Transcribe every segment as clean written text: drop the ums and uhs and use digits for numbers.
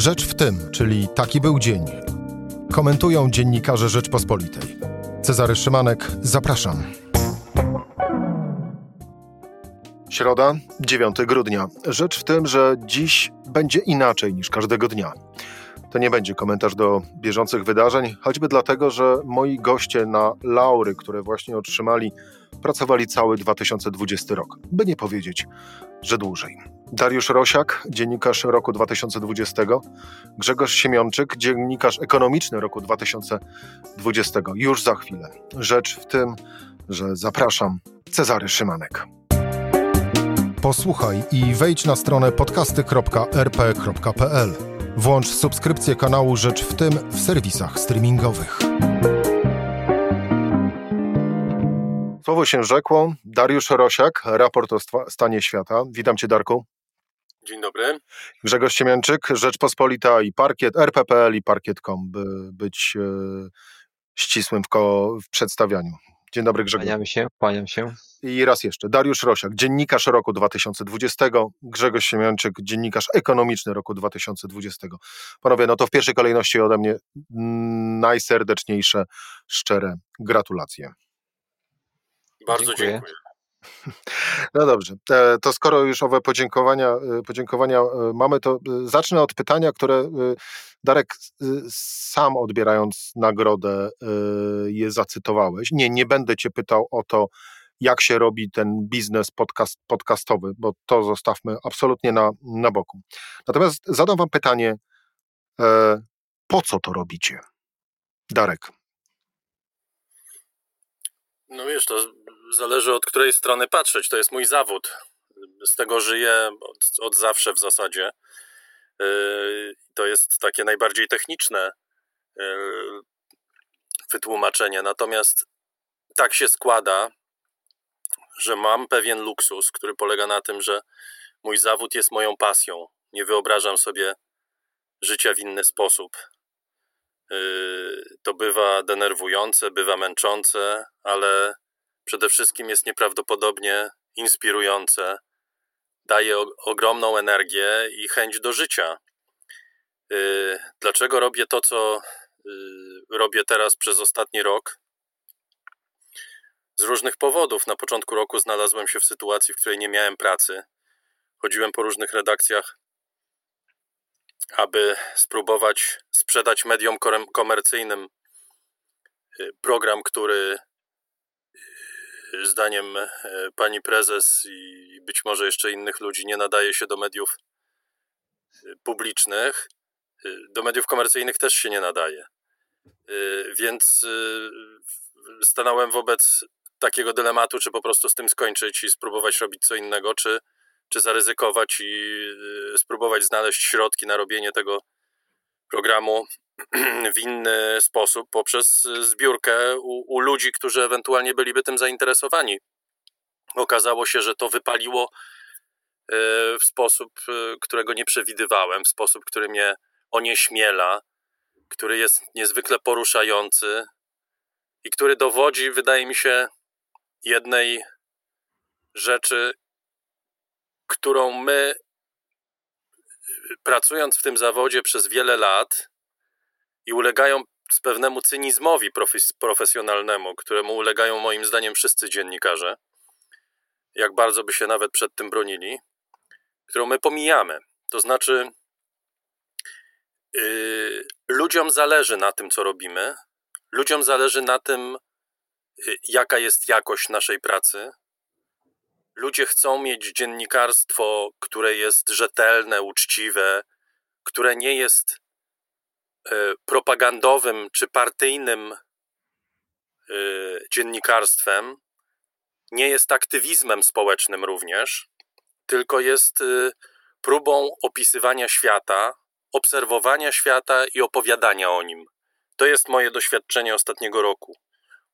Rzecz w tym, czyli taki był dzień, komentują dziennikarze Rzeczpospolitej. Cezary Szymanek, zapraszam. Środa, 9 grudnia. Rzecz w tym, że dziś będzie inaczej niż każdego dnia. To nie będzie komentarz do bieżących wydarzeń, choćby dlatego, że moi goście na laury, które właśnie otrzymali, pracowali cały 2020 rok, by nie powiedzieć, że dłużej. Dariusz Rosiak, dziennikarz roku 2020, Grzegorz Siemionczyk, dziennikarz ekonomiczny roku 2020. Już za chwilę. Rzecz w tym, że zapraszam, Cezary Szymanek. Posłuchaj i wejdź na stronę podcasty.rp.pl. Włącz subskrypcję kanału Rzecz w tym w serwisach streamingowych. Słowo się rzekło. Dariusz Rosiak, raport o stanie świata. Witam Cię, Darku. Dzień dobry. Grzegorz Siemionczyk, Rzeczpospolita i Parkiet, RP.pl i Parkiet.com, by być ścisłym w przedstawianiu. Dzień dobry, Grzegorz. Kłaniam się. I raz jeszcze, Dariusz Rosiak, dziennikarz roku 2020, Grzegorz Siemionczyk, dziennikarz ekonomiczny roku 2020. Panowie, no to w pierwszej kolejności ode mnie najserdeczniejsze, szczere gratulacje. Bardzo dziękuję. No dobrze, to skoro już owe podziękowania mamy, to zacznę od pytania, które Darek, sam odbierając nagrodę, je zacytowałeś. Nie będę cię pytał o to, jak się robi ten biznes podcastowy, bo to zostawmy absolutnie na boku. Natomiast zadam wam pytanie, po co to robicie? Darek. No wiesz, to zależy od której strony patrzeć. To jest mój zawód. Z tego żyję od zawsze w zasadzie. To jest takie najbardziej techniczne wytłumaczenie. Natomiast tak się składa, że mam pewien luksus, który polega na tym, że mój zawód jest moją pasją. Nie wyobrażam sobie życia w inny sposób. To bywa denerwujące, bywa męczące, ale przede wszystkim jest nieprawdopodobnie inspirujące. Daje ogromną energię i chęć do życia. Dlaczego robię to, co robię teraz przez ostatni rok? Z różnych powodów. Na początku roku znalazłem się w sytuacji, w której nie miałem pracy. Chodziłem po różnych redakcjach, aby spróbować sprzedać mediom komercyjnym program, który zdaniem pani prezes i być może jeszcze innych ludzi nie nadaje się do mediów publicznych. Do mediów komercyjnych też się nie nadaje. Więc stanąłem wobec takiego dylematu, czy po prostu z tym skończyć i spróbować robić co innego, czy zaryzykować i spróbować znaleźć środki na robienie tego programu w inny sposób poprzez zbiórkę u ludzi, którzy ewentualnie byliby tym zainteresowani. Okazało się, że to wypaliło w sposób, którego nie przewidywałem, w sposób, który mnie onieśmiela, który jest niezwykle poruszający i który dowodzi, wydaje mi się, jednej rzeczy, którą my, pracując w tym zawodzie przez wiele lat i ulegając pewnemu cynizmowi profesjonalnemu, któremu ulegają moim zdaniem wszyscy dziennikarze, jak bardzo by się nawet przed tym bronili, którą my pomijamy. To znaczy, ludziom zależy na tym, co robimy, ludziom zależy na tym, jaka jest jakość naszej pracy. Ludzie chcą mieć dziennikarstwo, które jest rzetelne, uczciwe, które nie jest propagandowym czy partyjnym dziennikarstwem, nie jest aktywizmem społecznym również, tylko jest próbą opisywania świata, obserwowania świata i opowiadania o nim. To jest moje doświadczenie ostatniego roku.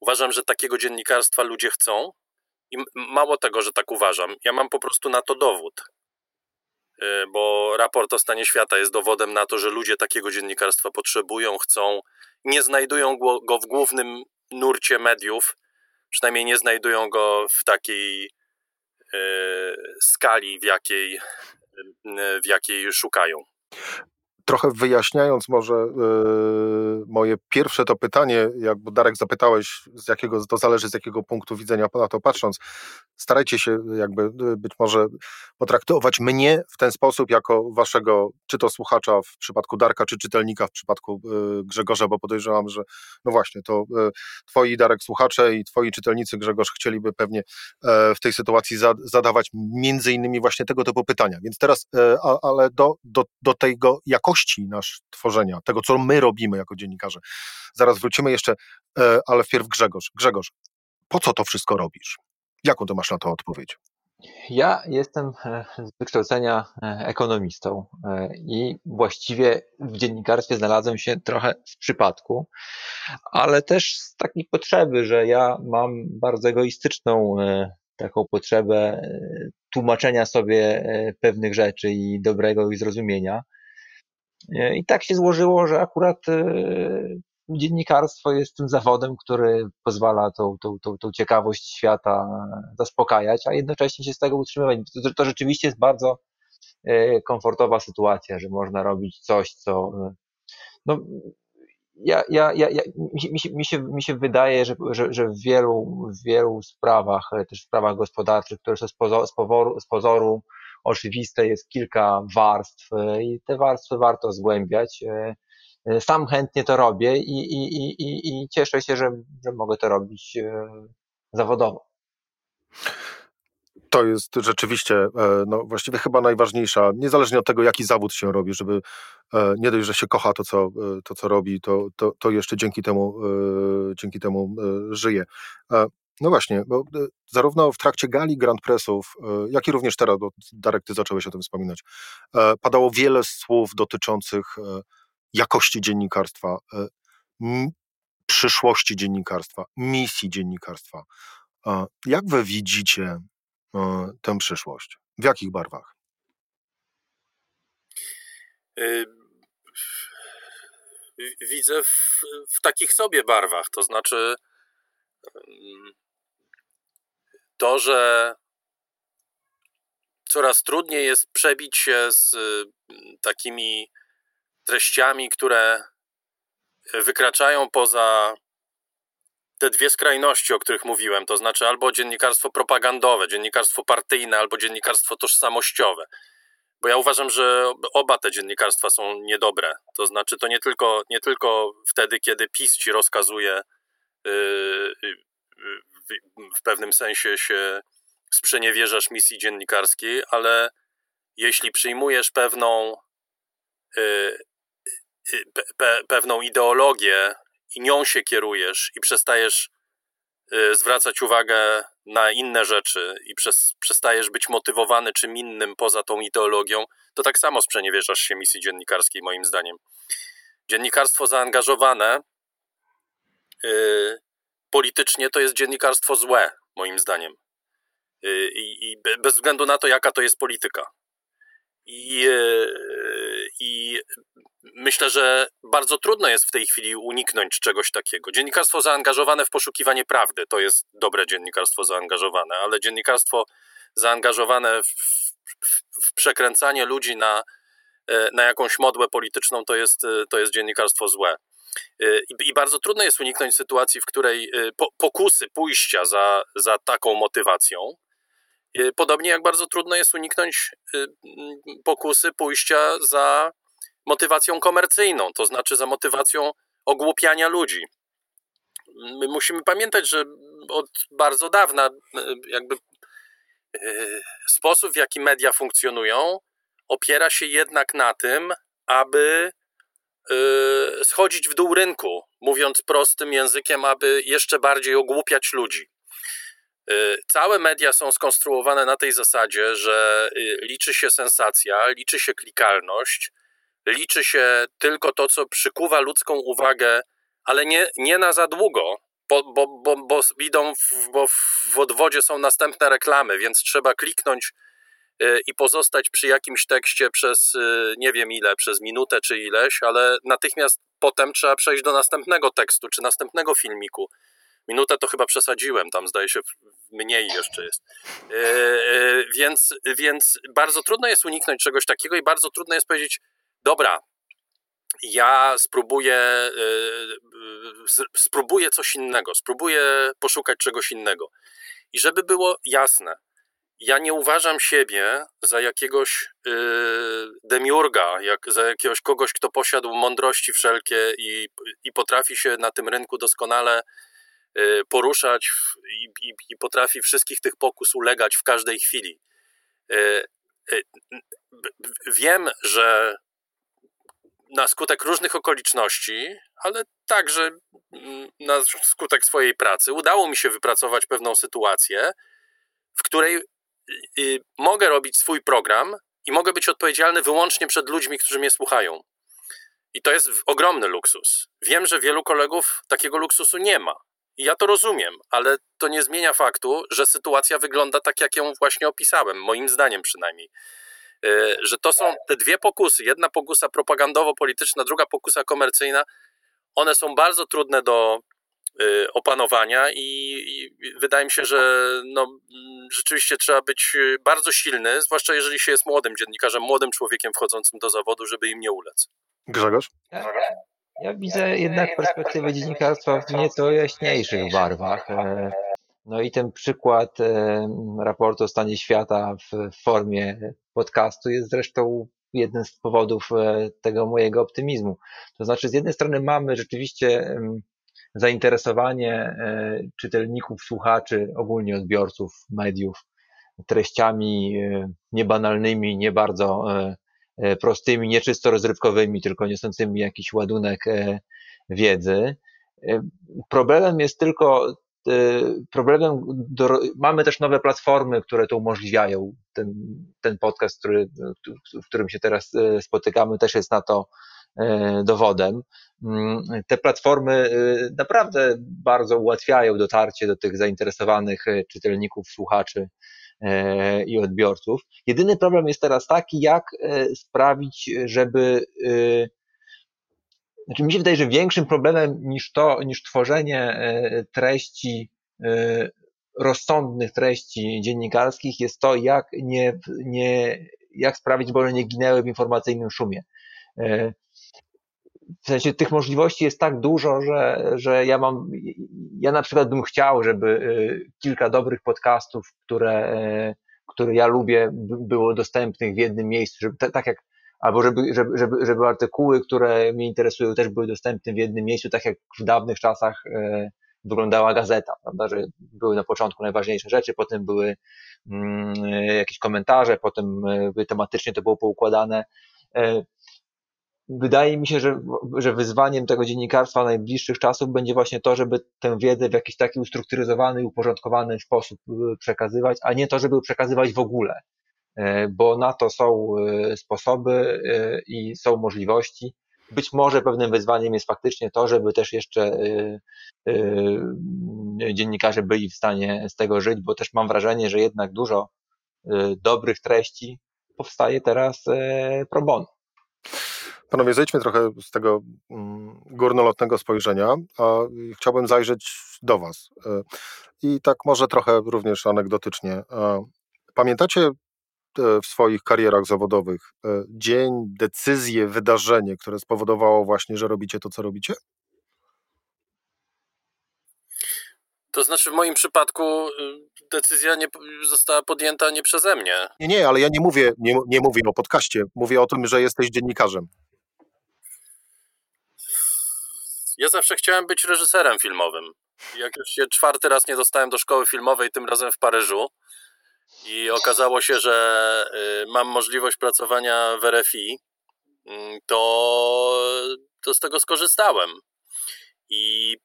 Uważam, że takiego dziennikarstwa ludzie chcą. I mało tego, że tak uważam, ja mam po prostu na to dowód, bo raport o stanie świata jest dowodem na to, że ludzie takiego dziennikarstwa potrzebują, chcą, nie znajdują go w głównym nurcie mediów, przynajmniej nie znajdują go w takiej skali, w jakiej szukają. trochę wyjaśniając może moje pierwsze to pytanie, jakby Darek zapytałeś, z jakiego to zależy, z jakiego punktu widzenia na to patrząc, starajcie się jakby być może potraktować mnie w ten sposób jako waszego, czy to słuchacza w przypadku Darka, czy czytelnika w przypadku Grzegorza, bo podejrzewam, że no właśnie, to twoi Darek słuchacze i twoi czytelnicy Grzegorz chcieliby pewnie w tej sytuacji zadawać między innymi właśnie tego typu pytania. Więc teraz, ale do tego jakości nasz tworzenia, tego co my robimy jako dziennikarze. Zaraz wrócimy jeszcze, ale wpierw Grzegorz. Grzegorz, po co to wszystko robisz? Jaką to masz na to odpowiedź? Ja jestem z wykształcenia ekonomistą i właściwie w dziennikarstwie znalazłem się trochę z przypadku, ale też z takiej potrzeby, że ja mam bardzo egoistyczną taką potrzebę tłumaczenia sobie pewnych rzeczy i dobrego ich zrozumienia. I tak się złożyło, że akurat dziennikarstwo jest tym zawodem, który pozwala tą ciekawość świata zaspokajać, a jednocześnie się z tego utrzymywać. To rzeczywiście jest bardzo komfortowa sytuacja, że można robić coś, co... No, mi się wydaje, że w wielu sprawach, też w sprawach gospodarczych, które są z pozoru oczywiste, jest kilka warstw i te warstwy warto zgłębiać. Sam chętnie to robię i cieszę się, że mogę to robić zawodowo. To jest rzeczywiście, no właściwie chyba najważniejsza, niezależnie od tego, jaki zawód się robi, żeby nie dość, że się kocha to, co robi, to jeszcze dzięki temu żyje. No właśnie, bo zarówno w trakcie gali Grand Pressów, jak i również teraz, bo Darek, ty zacząłeś o tym wspominać, padało wiele słów dotyczących jakości dziennikarstwa, przyszłości dziennikarstwa, misji dziennikarstwa. Jak wy widzicie tę przyszłość? W jakich barwach? Widzę w takich sobie barwach, to znaczy to, że coraz trudniej jest przebić się z takimi treściami, które wykraczają poza te dwie skrajności, o których mówiłem, to znaczy albo dziennikarstwo propagandowe, dziennikarstwo partyjne, albo dziennikarstwo tożsamościowe. Bo ja uważam, że oba te dziennikarstwa są niedobre. To znaczy to nie tylko wtedy, kiedy PiS ci rozkazuje w pewnym sensie się sprzeniewierzasz misji dziennikarskiej, ale jeśli przyjmujesz pewną ideologię i nią się kierujesz i przestajesz zwracać uwagę na inne rzeczy i przestajesz być motywowany czym innym poza tą ideologią, to tak samo sprzeniewierzasz się misji dziennikarskiej, moim zdaniem. Dziennikarstwo zaangażowane politycznie to jest dziennikarstwo złe, moim zdaniem. I bez względu na to, jaka to jest polityka. I myślę, że bardzo trudno jest w tej chwili uniknąć czegoś takiego. Dziennikarstwo zaangażowane w poszukiwanie prawdy to jest dobre dziennikarstwo zaangażowane, ale dziennikarstwo zaangażowane w przekręcanie ludzi na jakąś modłę polityczną to jest dziennikarstwo złe. I bardzo trudno jest uniknąć sytuacji, w której pokusy pójścia za taką motywacją. Podobnie jak bardzo trudno jest uniknąć pokusy pójścia za motywacją komercyjną, to znaczy za motywacją ogłupiania ludzi. My musimy pamiętać, że od bardzo dawna jakby sposób, w jaki media funkcjonują, opiera się jednak na tym, aby schodzić w dół rynku, mówiąc prostym językiem, aby jeszcze bardziej ogłupiać ludzi. Całe media są skonstruowane na tej zasadzie, że liczy się sensacja, liczy się klikalność, liczy się tylko to, co przykuwa ludzką uwagę, ale nie na za długo, bo idą w odwodzie są następne reklamy, więc trzeba kliknąć i pozostać przy jakimś tekście przez nie wiem ile, przez minutę czy ileś, ale natychmiast potem trzeba przejść do następnego tekstu czy następnego filmiku. Minutę to chyba przesadziłem, tam zdaje się mniej jeszcze jest. Więc bardzo trudno jest uniknąć czegoś takiego i bardzo trudno jest powiedzieć, dobra, ja spróbuję coś innego, spróbuję poszukać czegoś innego. I żeby było jasne, ja nie uważam siebie za jakiegoś demiurga, za jakiegoś kogoś, kto posiadł mądrości wszelkie i potrafi się na tym rynku doskonale poruszać i potrafi wszystkich tych pokus ulegać w każdej chwili. Wiem, że na skutek różnych okoliczności, ale także na skutek swojej pracy udało mi się wypracować pewną sytuację, w której mogę robić swój program i mogę być odpowiedzialny wyłącznie przed ludźmi, którzy mnie słuchają. I to jest ogromny luksus. Wiem, że wielu kolegów takiego luksusu nie ma. I ja to rozumiem, ale to nie zmienia faktu, że sytuacja wygląda tak, jak ją właśnie opisałem, moim zdaniem przynajmniej. Że to są te dwie pokusy, jedna pokusa propagandowo-polityczna, druga pokusa komercyjna, one są bardzo trudne do opanowania i wydaje mi się, że rzeczywiście trzeba być bardzo silny, zwłaszcza jeżeli się jest młodym dziennikarzem, młodym człowiekiem wchodzącym do zawodu, żeby im nie ulec. Grzegorz? Ja widzę jednak perspektywę dziennikarstwa w nieco jaśniejszych barwach. No i ten przykład raportu o stanie świata w formie podcastu jest zresztą jeden z powodów tego mojego optymizmu. To znaczy, z jednej strony mamy rzeczywiście zainteresowanie czytelników, słuchaczy, ogólnie odbiorców, mediów treściami niebanalnymi, nie bardzo prostymi, nie czysto rozrywkowymi, tylko niosącymi jakiś ładunek wiedzy. Mamy też nowe platformy, które to umożliwiają. Ten podcast, w którym się teraz spotykamy, też jest na to dowodem. Te platformy naprawdę bardzo ułatwiają dotarcie do tych zainteresowanych czytelników, słuchaczy i odbiorców. Jedyny problem jest teraz taki, jak sprawić, żeby... Znaczy, mi się wydaje, że większym problemem niż tworzenie treści, rozsądnych treści dziennikarskich jest to, jak sprawić, by one nie ginęły w informacyjnym szumie. W sensie tych możliwości jest tak dużo, że ja na przykład bym chciał, żeby kilka dobrych podcastów, które ja lubię, było dostępnych w jednym miejscu, żeby artykuły, które mnie interesują, też były dostępne w jednym miejscu, tak jak w dawnych czasach wyglądała gazeta, prawda, że były na początku najważniejsze rzeczy, potem były jakieś komentarze, potem tematycznie to było poukładane. Wydaje mi się, że wyzwaniem tego dziennikarstwa najbliższych czasów będzie właśnie to, żeby tę wiedzę w jakiś taki ustrukturyzowany i uporządkowany sposób przekazywać, a nie to, żeby ją przekazywać w ogóle, bo na to są sposoby i są możliwości. Być może pewnym wyzwaniem jest faktycznie to, żeby też jeszcze dziennikarze byli w stanie z tego żyć, bo też mam wrażenie, że jednak dużo dobrych treści powstaje teraz pro bono. Panowie, zejdźmy trochę z tego górnolotnego spojrzenia, a chciałbym zajrzeć do was. I tak może trochę również anegdotycznie. Pamiętacie w swoich karierach zawodowych dzień, decyzję, wydarzenie, które spowodowało właśnie, że robicie to, co robicie? To znaczy, w moim przypadku decyzja nie została podjęta nie przeze mnie. Nie, ale ja nie mówię o podcaście. Mówię o tym, że jesteś dziennikarzem. Ja zawsze chciałem być reżyserem filmowym. Jak już się czwarty raz nie dostałem do szkoły filmowej, tym razem w Paryżu, i okazało się, że mam możliwość pracowania w RFI, to z tego skorzystałem. I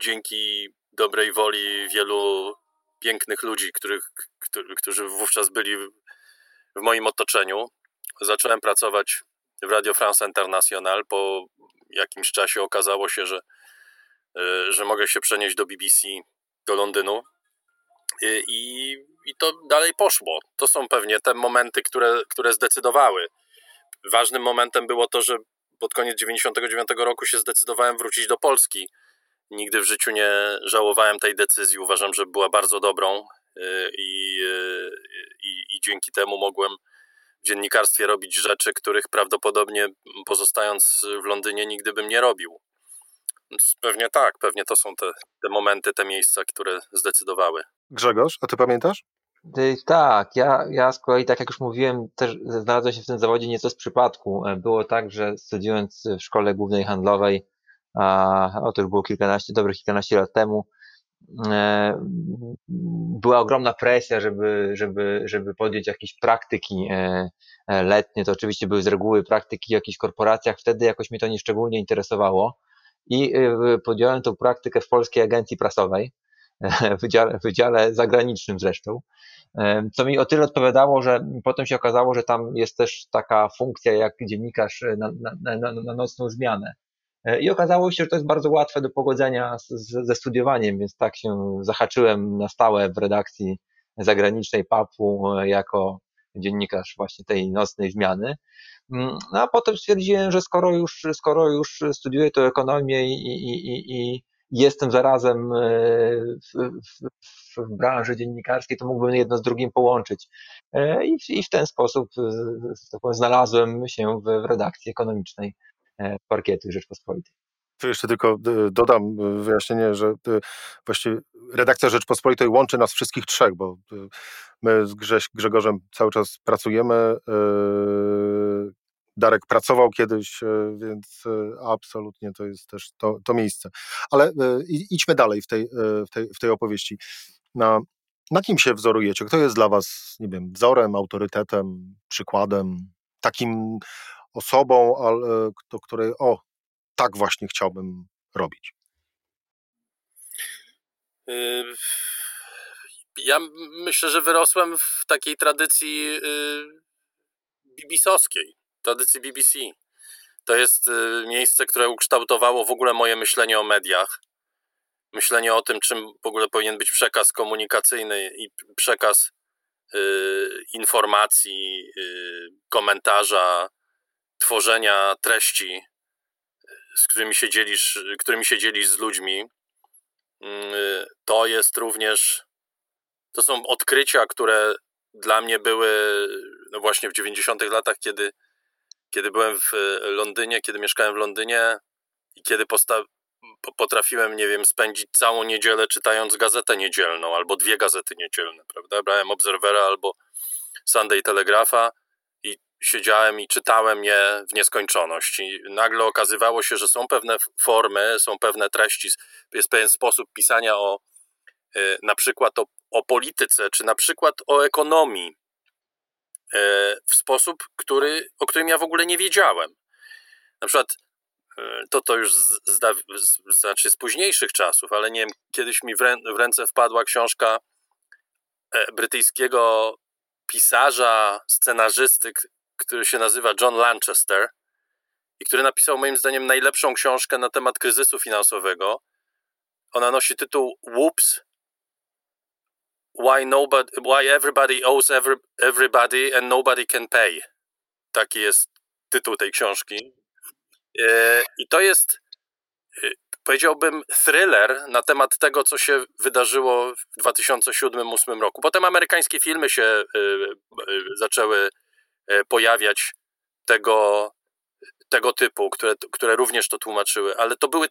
dzięki dobrej woli wielu pięknych ludzi, którzy wówczas byli w moim otoczeniu, zacząłem pracować w Radio France International. Po jakimś czasie okazało się, że mogę się przenieść do BBC, do Londynu. I to dalej poszło. To są pewnie te momenty, które zdecydowały. Ważnym momentem było to, że pod koniec 99 roku się zdecydowałem wrócić do Polski. Nigdy w życiu nie żałowałem tej decyzji. Uważam, że była bardzo dobrą i dzięki temu mogłem w dziennikarstwie robić rzeczy, których prawdopodobnie pozostając w Londynie nigdy bym nie robił. Pewnie tak, pewnie to są te momenty, te miejsca, które zdecydowały. Grzegorz, a ty pamiętasz? Tak, ja z kolei, tak jak już mówiłem, też znalazłem się w tym zawodzie nieco z przypadku. Było tak, że studiując w szkole głównej handlowej, to już było dobrych kilkanaście lat temu, była ogromna presja, żeby podjąć jakieś praktyki letnie. To oczywiście były z reguły praktyki w jakichś korporacjach. Wtedy jakoś mnie to nieszczególnie interesowało i podjąłem tą praktykę w Polskiej Agencji Prasowej, w wydziale zagranicznym zresztą, co mi o tyle odpowiadało, że potem się okazało, że tam jest też taka funkcja jak dziennikarz na nocną zmianę. I okazało się, że to jest bardzo łatwe do pogodzenia ze studiowaniem, więc tak się zahaczyłem na stałe w redakcji zagranicznej PAP-u jako dziennikarz właśnie tej nocnej zmiany. A potem stwierdziłem, że skoro już studiuję tę ekonomię i jestem zarazem w branży dziennikarskiej, to mógłbym jedno z drugim połączyć. I w ten sposób znalazłem się w redakcji ekonomicznej Parkietu Rzeczpospolitej. Tu jeszcze tylko dodam wyjaśnienie, że właściwie redakcja Rzeczpospolitej łączy nas wszystkich trzech, bo my z Grzegorzem cały czas pracujemy. Darek pracował kiedyś, więc absolutnie to jest też to miejsce. Ale idźmy dalej w tej opowieści. Na kim się wzorujecie? Kto jest dla was, nie wiem, wzorem, autorytetem, przykładem, takim osobą, do której tak właśnie chciałbym robić? Ja myślę, że wyrosłem w takiej tradycji BBC-owskiej. Tradycji BBC. To jest miejsce, które ukształtowało w ogóle moje myślenie o mediach, myślenie o tym, czym w ogóle powinien być przekaz komunikacyjny i przekaz informacji, komentarza, tworzenia treści, którymi się dzielisz z ludźmi. To są odkrycia, które dla mnie były właśnie w 90. latach, kiedy byłem w Londynie, kiedy mieszkałem w Londynie i kiedy potrafiłem, nie wiem, spędzić całą niedzielę czytając gazetę niedzielną albo dwie gazety niedzielne, prawda? Brałem Obserwera albo Sunday Telegrapha i siedziałem i czytałem je w nieskończoność. I nagle okazywało się, że są pewne formy, są pewne treści, jest pewien sposób pisania na przykład o polityce, czy na przykład o ekonomii w sposób, o którym ja w ogóle nie wiedziałem. Na przykład to już znaczy z późniejszych czasów, ale nie wiem, kiedyś mi w ręce wpadła książka brytyjskiego pisarza, scenarzysty, który się nazywa John Lanchester i który napisał moim zdaniem najlepszą książkę na temat kryzysu finansowego. Ona nosi tytuł Whoops! Why everybody owes everybody and nobody can pay. Taki jest tytuł tej książki. I to jest, powiedziałbym, thriller na temat tego, co się wydarzyło w 2007-2008 roku. Potem amerykańskie filmy się zaczęły pojawiać tego typu, które również to tłumaczyły, ale to były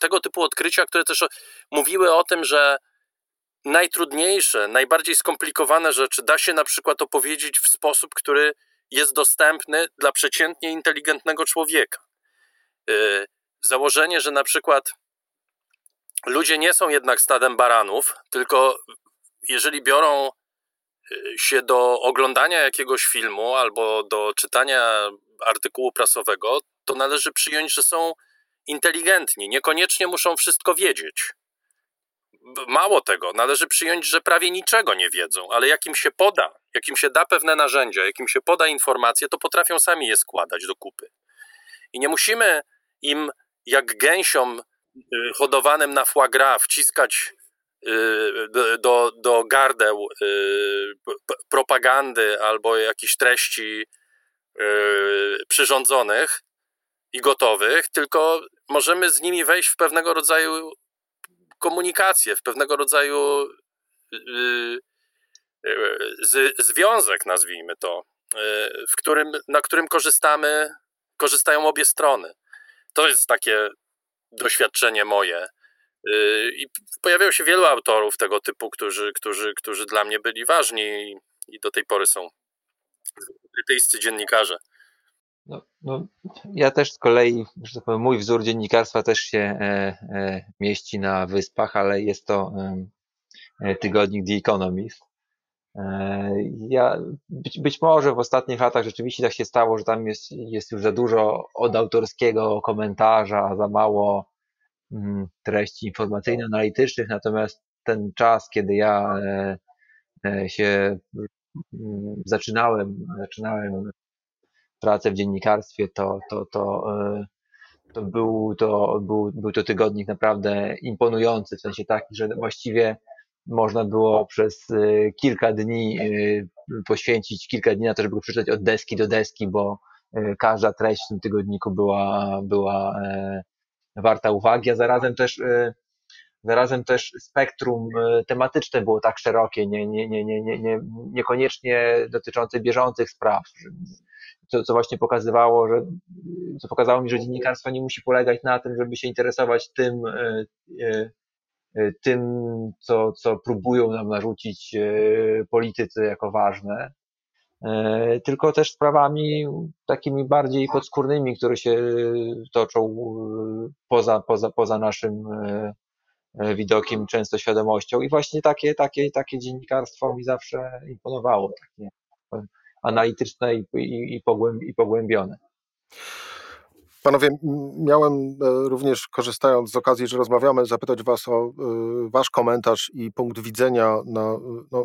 tego typu odkrycia, które też mówiły o tym, że najtrudniejsze, najbardziej skomplikowane rzeczy da się na przykład opowiedzieć w sposób, który jest dostępny dla przeciętnie inteligentnego człowieka. Założenie, że na przykład ludzie nie są jednak stadem baranów, tylko jeżeli biorą się do oglądania jakiegoś filmu albo do czytania artykułu prasowego, to należy przyjąć, że są inteligentni, niekoniecznie muszą wszystko wiedzieć. Mało tego, należy przyjąć, że prawie niczego nie wiedzą, ale jak im się da pewne narzędzia, jak im się poda informacje, to potrafią sami je składać do kupy. I nie musimy im jak gęsiom hodowanym na foie gras wciskać do gardeł propagandy albo jakichś treści przyrządzonych i gotowych, tylko możemy z nimi wejść w pewnego rodzaju komunikację, w pewnego rodzaju związek, nazwijmy to, na którym korzystają obie strony. To jest takie doświadczenie moje. I pojawiało się wielu autorów tego typu, którzy dla mnie byli ważni i do tej pory są krytyjscy dziennikarze. No, ja też z kolei, że tak powiem, mój wzór dziennikarstwa też się mieści na Wyspach, ale jest to tygodnik The Economist. Ja być może w ostatnich latach rzeczywiście tak się stało, że tam jest już za dużo od autorskiego komentarza, a za mało treści informacyjno-analitycznych, natomiast ten czas, kiedy ja się zaczynałem pracę w dziennikarstwie, to był to tygodnik naprawdę imponujący, w sensie taki, że właściwie można było przez kilka dni poświęcić kilka dni na to, żeby go przeczytać od deski do deski, bo każda treść w tym tygodniku była warta uwagi, a zarazem też spektrum tematyczne było tak szerokie, niekoniecznie dotyczące bieżących spraw, co właśnie pokazywało, co pokazało mi, że dziennikarstwo nie musi polegać na tym, żeby się interesować tym, co próbują nam narzucić politycy jako ważne, tylko też sprawami takimi bardziej podskórnymi, które się toczą poza naszym widokiem, często świadomością. I właśnie takie dziennikarstwo mi zawsze imponowało, takie analityczne i pogłębione. Panowie, miałem również, korzystając z okazji, że rozmawiamy, zapytać was o wasz komentarz i punkt widzenia na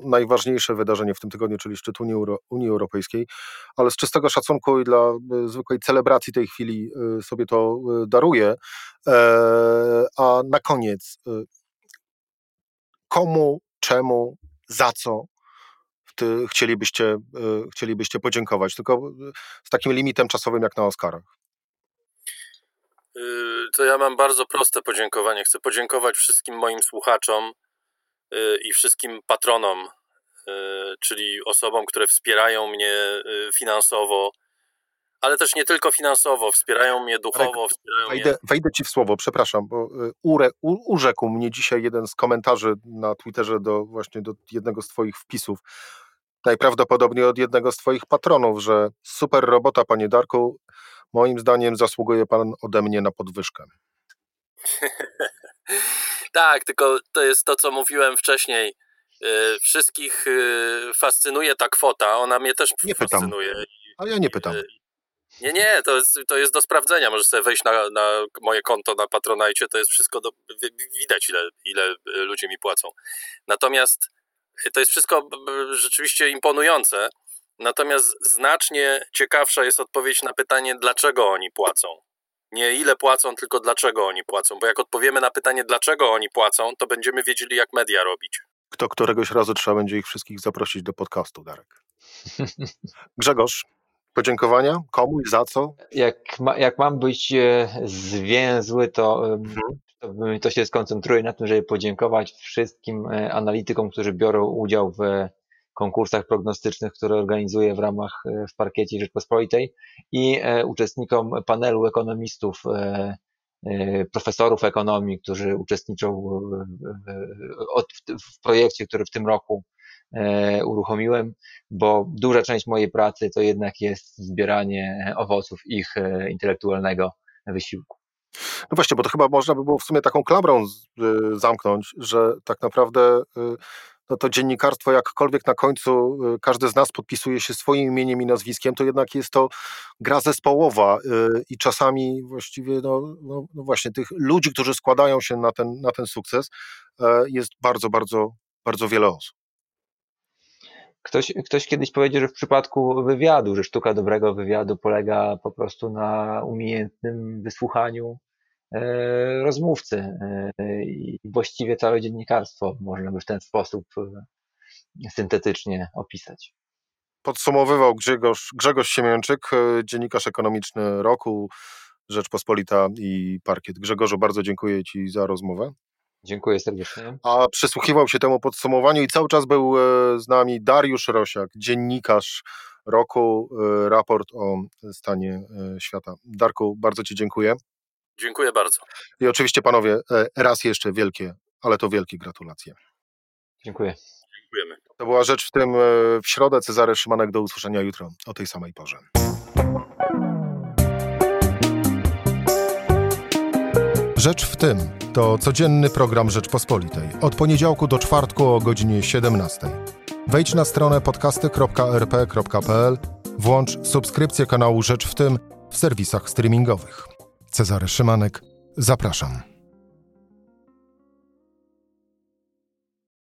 najważniejsze wydarzenie w tym tygodniu, czyli szczyt Unii Europejskiej, ale z czystego szacunku i dla zwykłej celebracji tej chwili sobie to daruję. A na koniec, komu, czemu, za co chcielibyście podziękować, tylko z takim limitem czasowym jak na Oscarach? To ja mam bardzo proste podziękowanie. Chcę podziękować wszystkim moim słuchaczom i wszystkim patronom, czyli osobom, które wspierają mnie finansowo, ale też nie tylko finansowo, wspierają mnie duchowo. Wejdę ci w słowo, przepraszam, bo urzekł mnie dzisiaj jeden z komentarzy na Twitterze do jednego z twoich wpisów. Najprawdopodobniej od jednego z twoich patronów, że super robota, panie Darku, moim zdaniem zasługuje pan ode mnie na podwyżkę. Tak, tylko to jest to, co mówiłem wcześniej. Wszystkich fascynuje ta kwota, ona mnie też nie fascynuje. Ale ja nie pytam. Nie, to jest do sprawdzenia. Możesz sobie wejść na moje konto na Patronite, to jest wszystko, widać ile ludzie mi płacą. Natomiast to jest wszystko rzeczywiście imponujące, natomiast znacznie ciekawsza jest odpowiedź na pytanie, dlaczego oni płacą. Nie ile płacą, tylko dlaczego oni płacą, bo jak odpowiemy na pytanie, dlaczego oni płacą, to będziemy wiedzieli, jak media robić. Któregoś razu trzeba będzie ich wszystkich zaprosić do podcastu, Darek. Grzegorz, podziękowania? Komu i za co? Jak mam być zwięzły, to się skoncentruję na tym, żeby podziękować wszystkim analitykom, którzy biorą udział w konkursach prognostycznych, które organizuję w parkiecie Rzeczpospolitej, i uczestnikom panelu ekonomistów, profesorów ekonomii, którzy uczestniczą w projekcie, który w tym roku uruchomiłem, bo duża część mojej pracy to jednak jest zbieranie owoców ich intelektualnego wysiłku. No właśnie, bo to chyba można by było w sumie taką klamrą zamknąć, że tak naprawdę to dziennikarstwo, jakkolwiek na końcu każdy z nas podpisuje się swoim imieniem i nazwiskiem, to jednak jest to gra zespołowa i czasami właściwie właśnie tych ludzi, którzy składają się na ten sukces, jest bardzo, bardzo, bardzo wiele osób. Ktoś kiedyś powiedział, że w przypadku wywiadu, że sztuka dobrego wywiadu polega po prostu na umiejętnym wysłuchaniu rozmówcy. I właściwie całe dziennikarstwo można by w ten sposób syntetycznie opisać. Podsumowywał Grzegorz Siemięczyk, dziennikarz ekonomiczny roku, Rzeczpospolita i Parkiet. Grzegorzu, bardzo dziękuję ci za rozmowę. Dziękuję serdecznie. A przysłuchiwał się temu podsumowaniu i cały czas był z nami Dariusz Rosiak, dziennikarz roku, raport o stanie świata. Darku, bardzo Ci dziękuję. Dziękuję bardzo. I oczywiście panowie, raz jeszcze wielkie, ale to wielkie gratulacje. Dziękuję. Dziękujemy. To była Rzecz w tym w środę. Cezary Szymanek, do usłyszenia jutro o tej samej porze. Rzecz w tym to codzienny program Rzeczpospolitej. Od poniedziałku do czwartku o godzinie 17. Wejdź na stronę podcasty.rp.pl, włącz subskrypcję kanału Rzecz w tym w serwisach streamingowych. Cezary Szymanek, zapraszam.